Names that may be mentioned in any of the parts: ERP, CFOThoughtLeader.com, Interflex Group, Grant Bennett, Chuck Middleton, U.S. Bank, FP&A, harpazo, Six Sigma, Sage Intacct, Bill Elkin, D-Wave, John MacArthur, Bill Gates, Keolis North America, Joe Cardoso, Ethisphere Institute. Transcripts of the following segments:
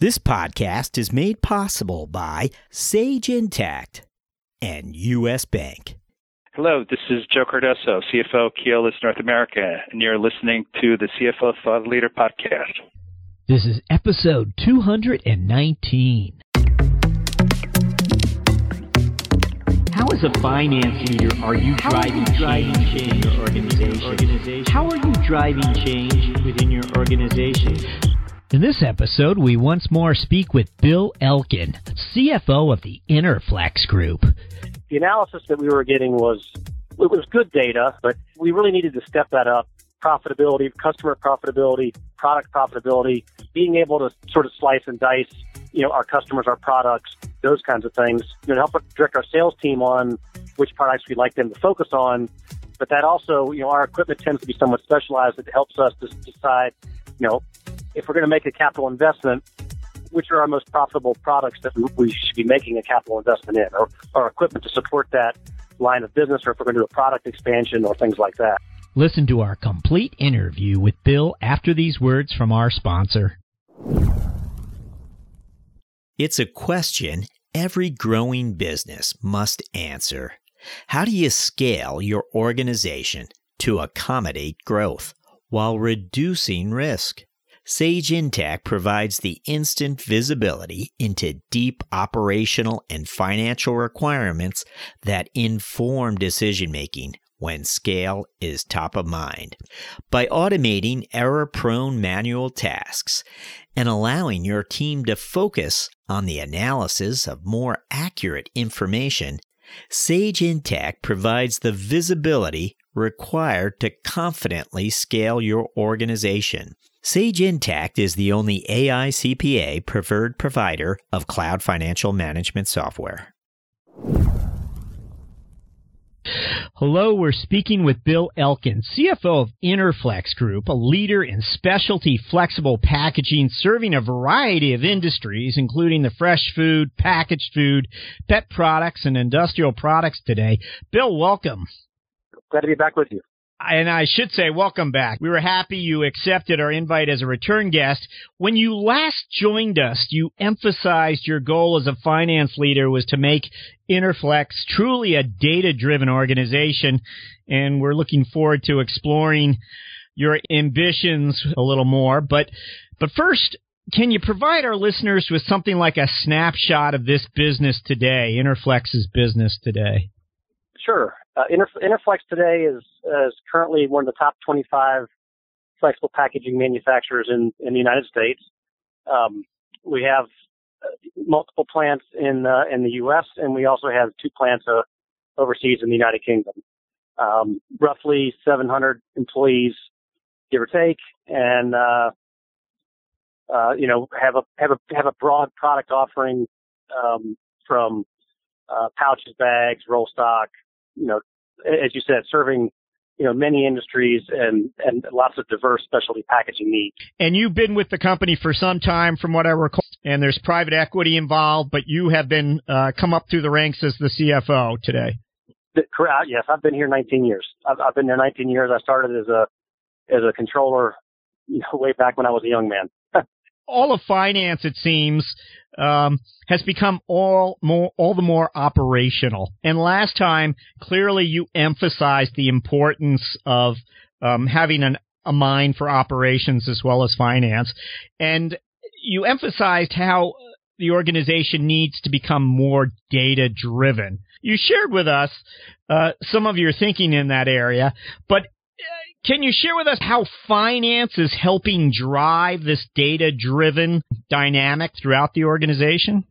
This podcast is made possible by Sage Intacct and U.S. Bank. Hello, this is Joe Cardoso, CFO, Keolis North America, and you're listening to the CFO Thought Leader podcast. This is episode 219. How as a finance leader are you driving change in your organization? How are you driving change within your organization? In this episode, we once more speak with Bill Elkin, CFO of the Interflex Group. The analysis that we were getting was good data, but we really needed to step that up. Profitability, customer profitability, product profitability, being able to sort of slice and dice, our customers, our products, those kinds of things. Help direct our sales team on which products we'd like them to focus on. But that also, our equipment tends to be somewhat specialized. It helps us to decide, if we're going to make a capital investment, which are our most profitable products that we should be making a capital investment in, or equipment to support that line of business, or if we're going to do a product expansion or things like that. Listen to our complete interview with Bill after these words from our sponsor. It's a question every growing business must answer. How do you scale your organization to accommodate growth while reducing risk? Sage Intacct provides the instant visibility into deep operational and financial requirements that inform decision-making when scale is top of mind. By automating error-prone manual tasks and allowing your team to focus on the analysis of more accurate information, Sage Intacct provides the visibility required to confidently scale your organization. Sage Intacct is the only AI CPA preferred provider of cloud financial management software. Hello, we're speaking with Bill Elkin, CFO of Interflex Group, a leader in specialty flexible packaging serving a variety of industries, including the fresh food, packaged food, pet products, and industrial products today. Bill, welcome. Glad to be back with you. And I should say, welcome back. We were happy you accepted our invite as a return guest. When you last joined us, you emphasized your goal as a finance leader was to make Interflex truly a data-driven organization, and we're looking forward to exploring your ambitions a little more. But first, can you provide our listeners with something like a snapshot of this business today, Interflex's business today? Sure. Interflex today is currently one of the top 25 flexible packaging manufacturers in the United States. We have multiple plants in the U.S., and we also have two plants overseas in the United Kingdom. Roughly 700 employees, give or take, and have a broad product offering from pouches, bags, roll stock. As you said, serving, many industries and lots of diverse specialty packaging needs. And you've been with the company for some time, from what I recall, and there's private equity involved, but you have been come up through the ranks as the CFO today. Correct. Yes, I've been here 19 years. I've been there 19 years. I started as a controller, way back when I was a young man. All of finance, it seems, has become all the more operational. And last time, clearly you emphasized the importance of having a mind for operations as well as finance. And you emphasized how the organization needs to become more data-driven. You shared with us some of your thinking in that area, but can you share with us how finance is helping drive this data-driven dynamic throughout the organization?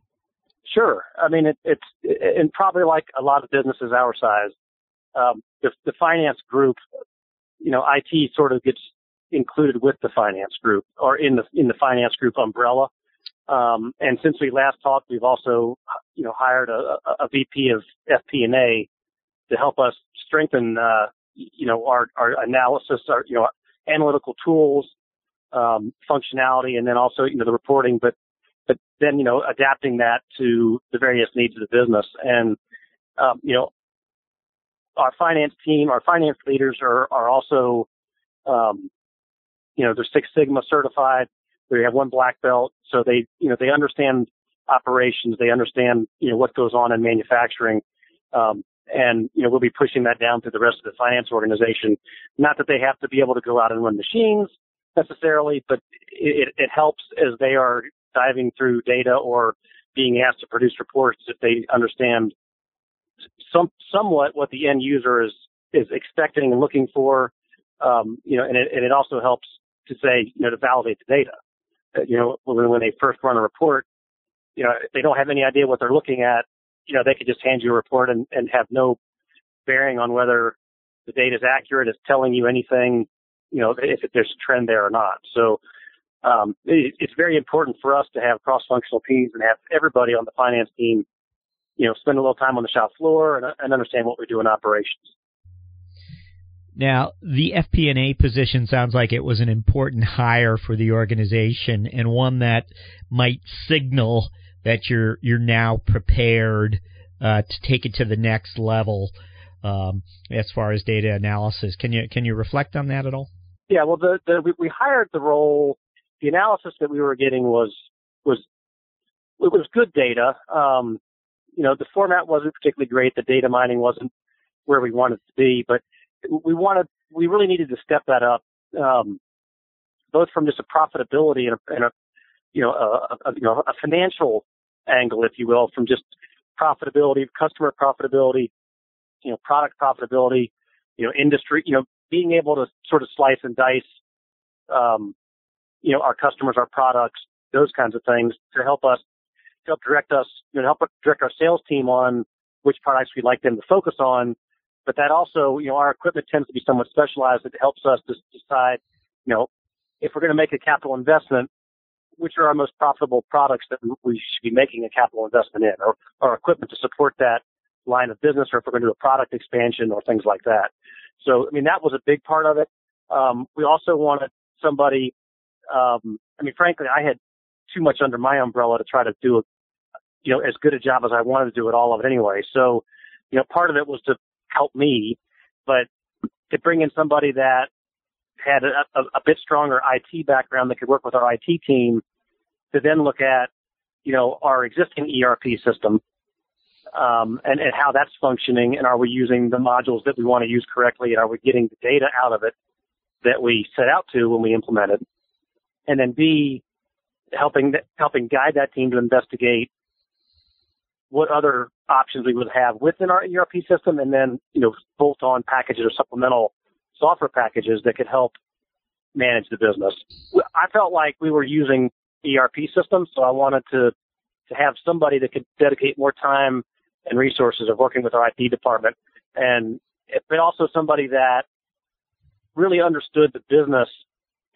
Sure. I mean, it's probably like a lot of businesses our size, the finance group, IT sort of gets included with the finance group or in the finance group umbrella. And since we last talked, we've also, hired a VP of FP&A to help us strengthen our analysis, our analytical tools, functionality, and then also, the reporting, but then, adapting that to the various needs of the business. And, our finance team, our finance leaders are also, they're Six Sigma certified. They have one black belt, so they understand operations. They understand, what goes on in manufacturing. And we'll be pushing that down to the rest of the finance organization. Not that they have to be able to go out and run machines necessarily, but it helps as they are diving through data or being asked to produce reports if they understand somewhat what the end user is expecting and looking for. And it also helps to say, to validate the data. When they first run a report, if they don't have any idea what they're looking at, they could just hand you a report and have no bearing on whether the data is accurate, it's telling you anything, if there's a trend there or not. So it's very important for us to have cross-functional teams and have everybody on the finance team, spend a little time on the shop floor and understand what we do in operations. Now, the FP&A position sounds like it was an important hire for the organization and one that might signal that you're now prepared to take it to the next level as far as data analysis. Can you reflect on that at all? Yeah, well, we hired the role. The analysis that we were getting was good data. The format wasn't particularly great. The data mining wasn't where we wanted it to be, but we really needed to step that up, both from just a profitability and a financial angle, if you will, from just profitability, customer profitability, product profitability, industry, being able to sort of slice and dice, our customers, our products, those kinds of things to help direct our sales team on which products we'd like them to focus on. But that also, our equipment tends to be somewhat specialized. It helps us to decide, if we're going to make a capital investment, which are our most profitable products that we should be making a capital investment in, or equipment to support that line of business, or if we're going to do a product expansion or things like that. So, that was a big part of it. We also wanted somebody, frankly, I had too much under my umbrella to try to do, as good a job as I wanted to do at all of it anyway. So, part of it was to help me, but to bring in somebody that had a bit stronger IT background that could work with our IT team to then look at, our existing ERP system, and how that's functioning, and are we using the modules that we want to use correctly, and are we getting the data out of it that we set out to when we implement it, and then B, helping guide that team to investigate what other options we would have within our ERP system, and then, bolt-on packages or supplemental software packages that could help manage the business. I felt like we were using ERP systems, so I wanted to have somebody that could dedicate more time and resources of working with our IT department, but also somebody that really understood the business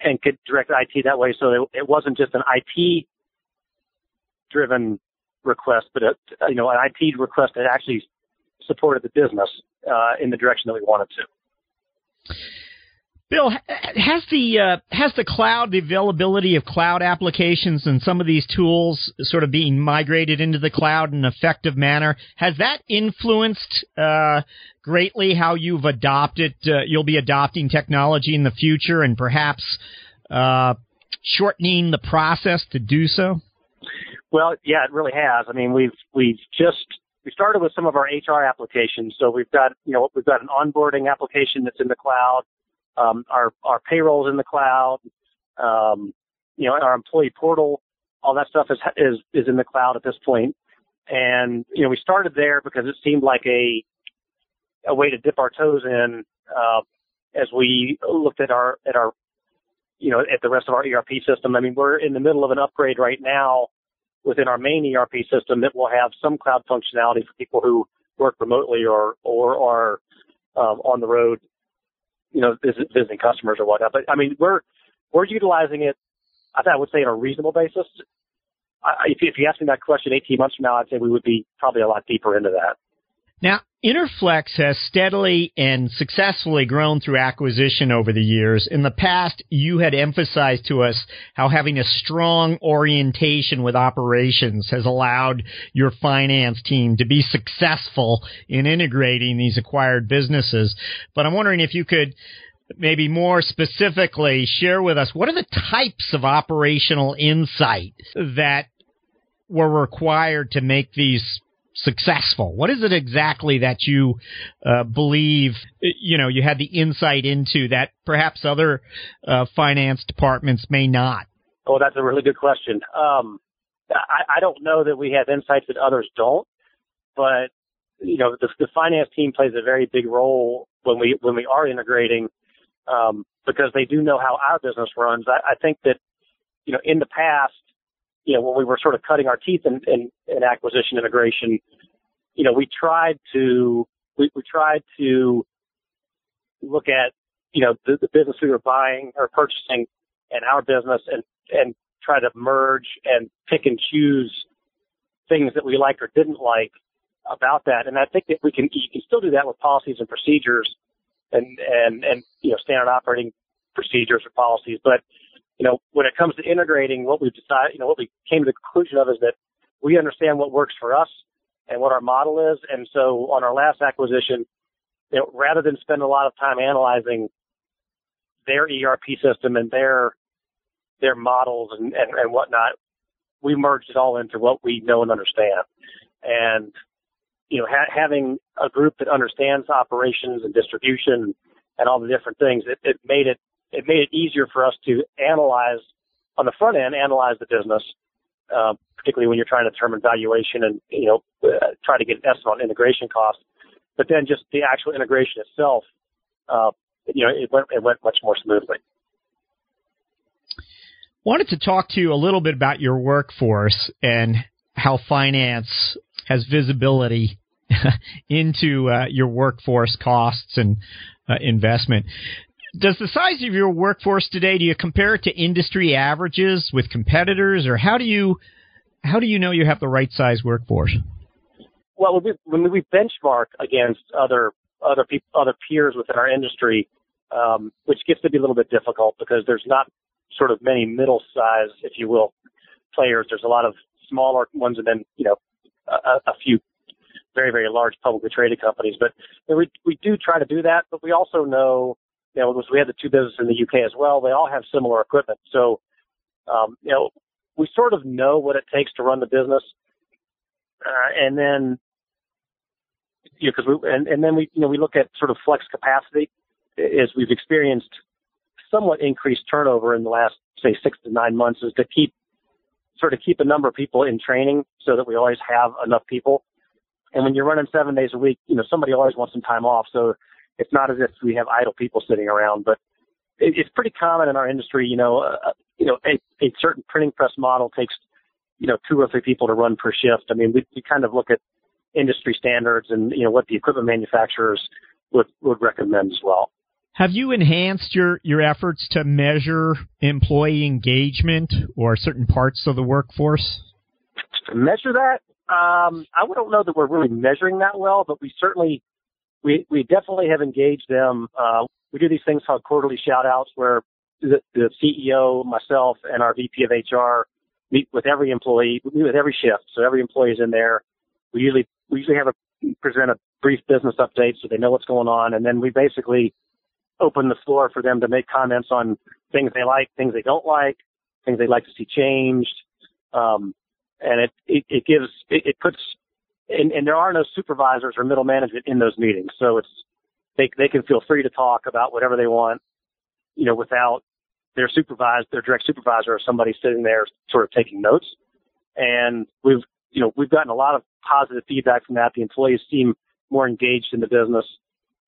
and could direct IT that way, so that it wasn't just an IT-driven request, but an IT request that actually supported the business in the direction that we wanted to. Bill, has the cloud, the availability of cloud applications and some of these tools sort of being migrated into the cloud in an effective manner, has that influenced greatly how you've adopted, you'll be adopting technology in the future and perhaps shortening the process to do so? Well, yeah, it really has. We started with some of our HR applications. So we've got an onboarding application that's in the cloud. Our payroll's in the cloud. Our employee portal, all that stuff is in the cloud at this point. And, we started there because it seemed like a way to dip our toes in, as we looked at our at the rest of our ERP system. We're in the middle of an upgrade right now within our main ERP system that will have some cloud functionality for people who work remotely or are on the road, visiting customers or whatnot. But we're utilizing it, I would say, on a reasonable basis. If you ask me that question 18 months from now, I'd say we would be probably a lot deeper into that. Now, Interflex has steadily and successfully grown through acquisition over the years. In the past, you had emphasized to us how having a strong orientation with operations has allowed your finance team to be successful in integrating these acquired businesses. But I'm wondering if you could maybe more specifically, share with us, what are the types of operational insight that were required to make these successful? What is it exactly that you believe, you had the insight into that perhaps other finance departments may not? Oh, that's a really good question. I don't know that we have insights that others don't, but the finance team plays a very big role when we are integrating, because they do know how our business runs. I think that, in the past, when we were sort of cutting our teeth in acquisition integration, we tried to look at, the business we were buying or purchasing and our business and try to merge and pick and choose things that we liked or didn't like about that. And I think that you can still do that with policies and procedures and standard operating procedures or policies. But, when it comes to integrating, what we've decided, what we came to the conclusion of is that we understand what works for us and what our model is. And so on our last acquisition, rather than spend a lot of time analyzing their ERP system and their models and whatnot, we merged it all into what we know and understand. And, having a group that understands operations and distribution and all the different things, it made it easier for us to analyze the business, particularly when you're trying to determine valuation and, try to get an estimate on integration costs. But then just the actual integration itself, it went much more smoothly. Wanted to talk to you a little bit about your workforce and how finance has visibility into your workforce costs and investment. Does the size of your workforce today, do you compare it to industry averages with competitors, or how do you know you have the right size workforce? Well, when we benchmark against other peers within our industry, which gets to be a little bit difficult because there's not sort of many middle size, if you will, players. There's a lot of smaller ones and then, a few very, very large publicly traded companies. But we do try to do that, but we also know, we had the two businesses in the UK as well. They all have similar equipment. So, we sort of know what it takes to run the business. And then, we look at sort of flex capacity, as we've experienced somewhat increased turnover in the last, say, 6 to 9 months, is to keep a number of people in training so that we always have enough people. And when you're running 7 days a week, somebody always wants some time off. So it's not as if we have idle people sitting around, but it's pretty common in our industry. A certain printing press model takes, 2 or 3 people to run per shift. I mean, we kind of look at industry standards and, what the equipment manufacturers would recommend as well. Have you enhanced your efforts to measure employee engagement or certain parts of the workforce? To measure that? I don't know that we're really measuring that well, but we definitely have engaged them. We do these things called quarterly shout-outs where the CEO, myself, and our VP of HR meet with every employee. We meet with every shift, so every employee is in there. We usually have present a brief business update so they know what's going on, and then we basically open the floor for them to make comments on things they like, things they don't like, things they'd like to see changed. And there are no supervisors or middle management in those meetings. So they can feel free to talk about whatever they want, without their direct supervisor or somebody sitting there sort of taking notes. And we've gotten a lot of positive feedback from that. The employees seem more engaged in the business.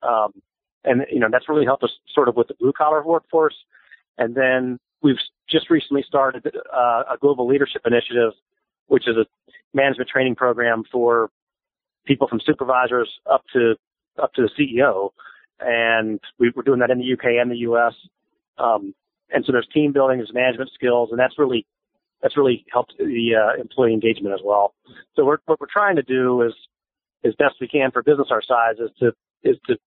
And that's really helped us sort of with the blue collar workforce. And then we've just recently started a global leadership initiative, which is a management training program for people from supervisors up to the CEO. And we're doing that in the UK and the US. And so there's team building, there's management skills, and that's really helped the employee engagement as well. So what we're trying to do is, as best we can for business our size, is to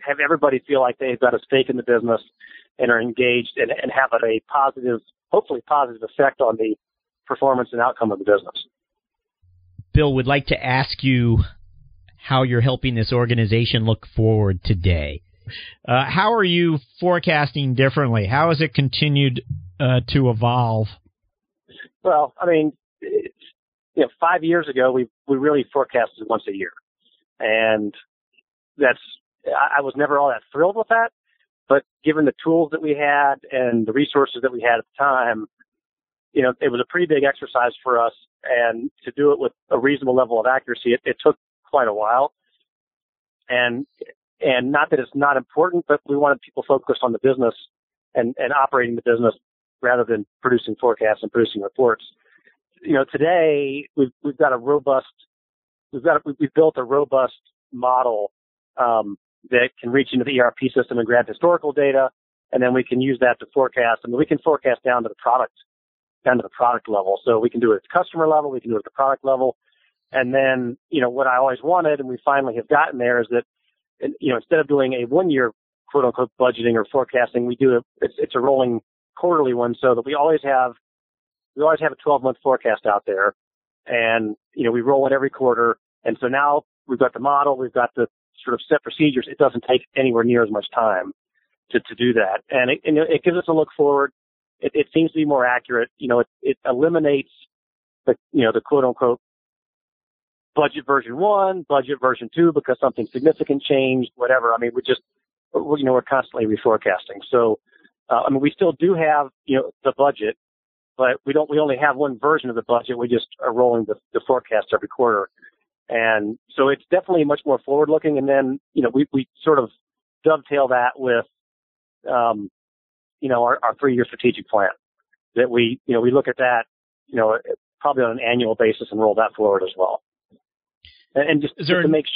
have everybody feel like they've got a stake in the business and are engaged and have a positive, hopefully positive effect on the performance and outcome of the business. Bill, would like to ask you how you're helping this organization look forward today. How are you forecasting differently? How has it continued to evolve? Well, I mean, 5 years ago, we really forecasted once a year. And I was never all that thrilled with that. But given the tools that we had and the resources that we had at the time, it was a pretty big exercise for us. And to do it with a reasonable level of accuracy, it took quite a while. And not that it's not important, but we wanted people focused on the business and operating the business rather than producing forecasts and producing reports. Today we've built a robust model that can reach into the ERP system and grab historical data, and then we can use that to forecast. I mean, we can forecast down to the product level. So we can do it at the customer level, we can do it at the product level. And then, what I always wanted, and we finally have gotten there, is that, instead of doing a one-year quote-unquote budgeting or forecasting, we do it's a rolling quarterly one, so that we always have a 12-month forecast out there. And, we roll it every quarter. And so now we've got the model, we've got the sort of set procedures. It doesn't take anywhere near as much time to do that. And it gives us a look forward. It seems to be more accurate. It eliminates the quote unquote budget version 1, budget version 2, because something significant changed, whatever. I mean, we're constantly reforecasting. So, we still do have, the budget, but we only have one version of the budget. We just are rolling the forecast every quarter. And so it's definitely much more forward looking. And then, we sort of dovetail that with, our 3-year strategic plan that we look at that, probably on an annual basis and roll that forward as well. And just to make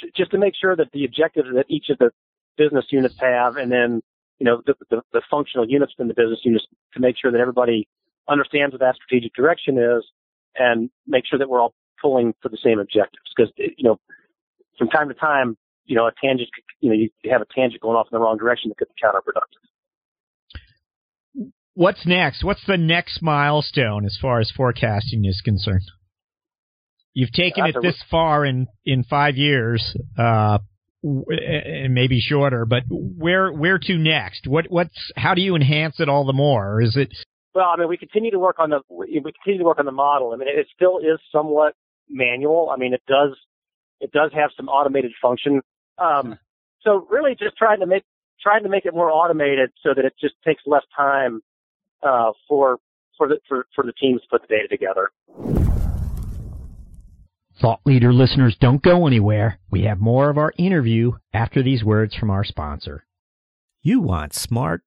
sure that the objectives that each of the business units have, and then, the functional units in the business units, to make sure that everybody understands what that strategic direction is and make sure that we're all pulling for the same objectives. Because, from time to time, a tangent, you have a tangent going off in the wrong direction that could be counterproductive. What's next? What's the next milestone as far as forecasting is concerned? You've taken it this far in 5 years, and maybe shorter. But where to next? How do you enhance it all the more? Is it? Well, we continue to work on the model. It still is somewhat manual. It does have some automated function. So really, just trying to make it more automated so that it just takes less time for the teams to put the data together. Thought Leader listeners, don't go anywhere. We have more of our interview after these words from our sponsor. You want smart,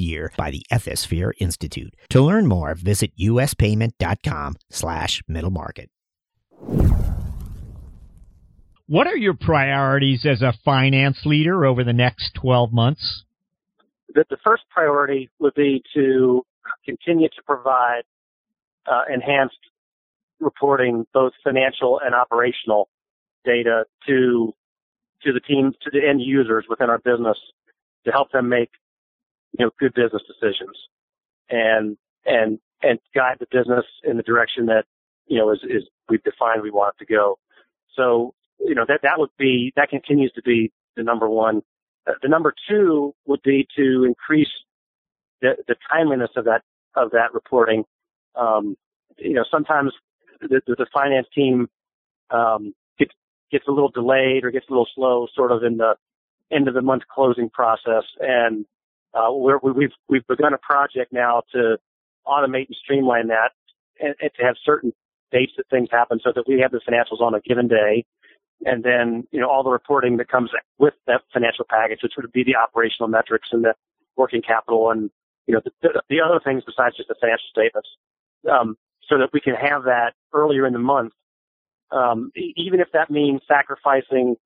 year by the Ethisphere Institute. To learn more, visit uspayment.com/middlemarket. What are your priorities as a finance leader over the next 12 months? The first priority would be to continue to provide enhanced reporting, both financial and operational data to the team, to the end users within our business, to help them make good business decisions and guide the business in the direction that is we've defined we want it to go. So that continues to be the number one. The number two would be to increase the timeliness of that reporting. Sometimes the finance team gets a little delayed or gets a little slow, sort of in the end of the month closing process, and we've begun a project now to automate and streamline that, and to have certain dates that things happen, so that we have the financials on a given day, and then all the reporting that comes with that financial package, which would be the operational metrics and the working capital and the other things besides just the financial statements, so that we can have that earlier in the month, even if that means sacrificing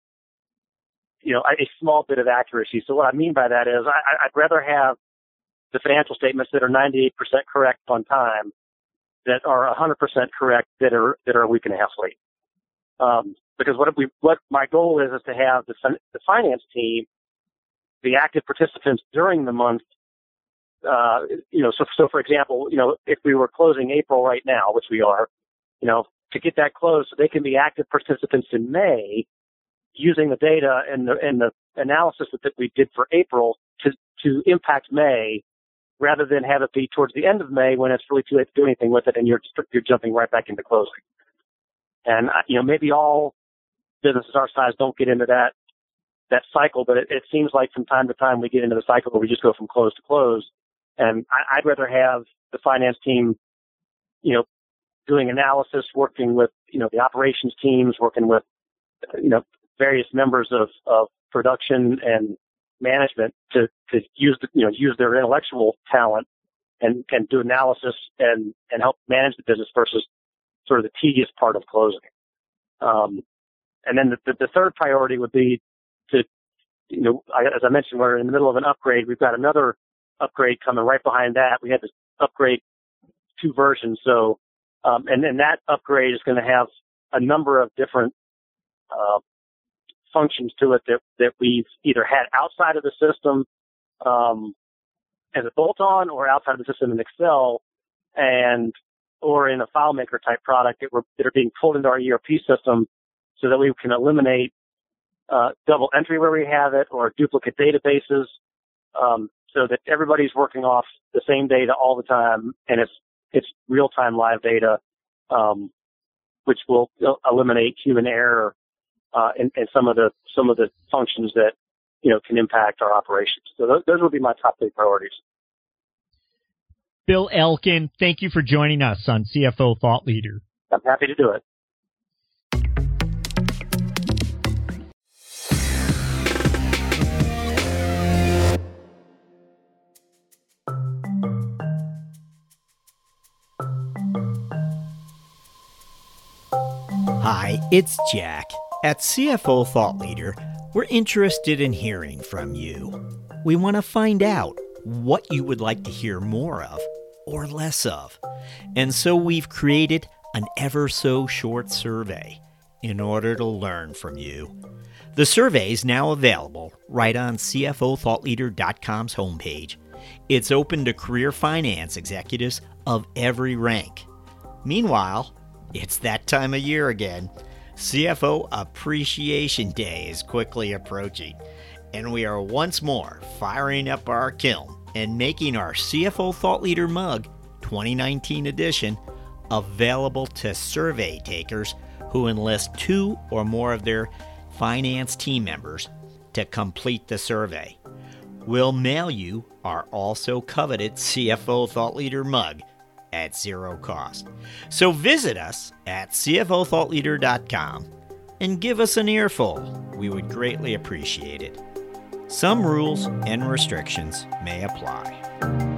you know, a small bit of accuracy. So what I mean by that is I'd rather have the financial statements that are 98% correct on time that are 100% correct that are a week and a half late. Because what my goal is to have the finance team, the active participants during the month. So for example, you know, if we were closing April right now, which we are, you know, to get that closed so they can be active participants in May using the data and the analysis that we did for April to impact May rather than have it be towards the end of May when it's really too late to do anything with it and you're jumping right back into closing. And, you know, maybe all businesses our size don't get into that cycle, but it seems like from time to time we get into the cycle where we just go from close to close. And I'd rather have the finance team, you know, doing analysis, working with, you know, the operations teams, working with, you know, various members of production and management to use their intellectual talent and do analysis and help manage the business versus sort of the tedious part of closing. And then the third priority would be to, you know, as I mentioned, we're in the middle of an upgrade. We've got another upgrade coming right behind that. We had to upgrade 2 versions. So, and then that upgrade is going to have a number of different functions to it that we've either had outside of the system as a bolt-on, or outside of the system in Excel, and or in a FileMaker type product that are being pulled into our ERP system, so that we can eliminate double entry where we have it, or duplicate databases. So that everybody's working off the same data all the time, and it's real-time live data, which will eliminate human error and some of the functions that, you know, can impact our operations. So those will be my top 3 priorities. Bill Elkin, thank you for joining us on CFO Thought Leader. I'm happy to do it. Hi, it's Jack. At CFO Thought Leader, we're interested in hearing from you. We want to find out what you would like to hear more of or less of. And so we've created an ever so short survey in order to learn from you. The survey is now available right on CFOThoughtLeader.com's homepage. It's open to career finance executives of every rank. Meanwhile, it's that time of year again. CFO Appreciation Day is quickly approaching, and we are once more firing up our kiln and making our CFO Thought Leader Mug 2019 edition available to survey takers who enlist 2 or more of their finance team members to complete the survey. We'll mail you our also coveted CFO Thought Leader Mug at zero cost. So visit us at CFOThoughtLeader.com and give us an earful. We would greatly appreciate it. Some rules and restrictions may apply.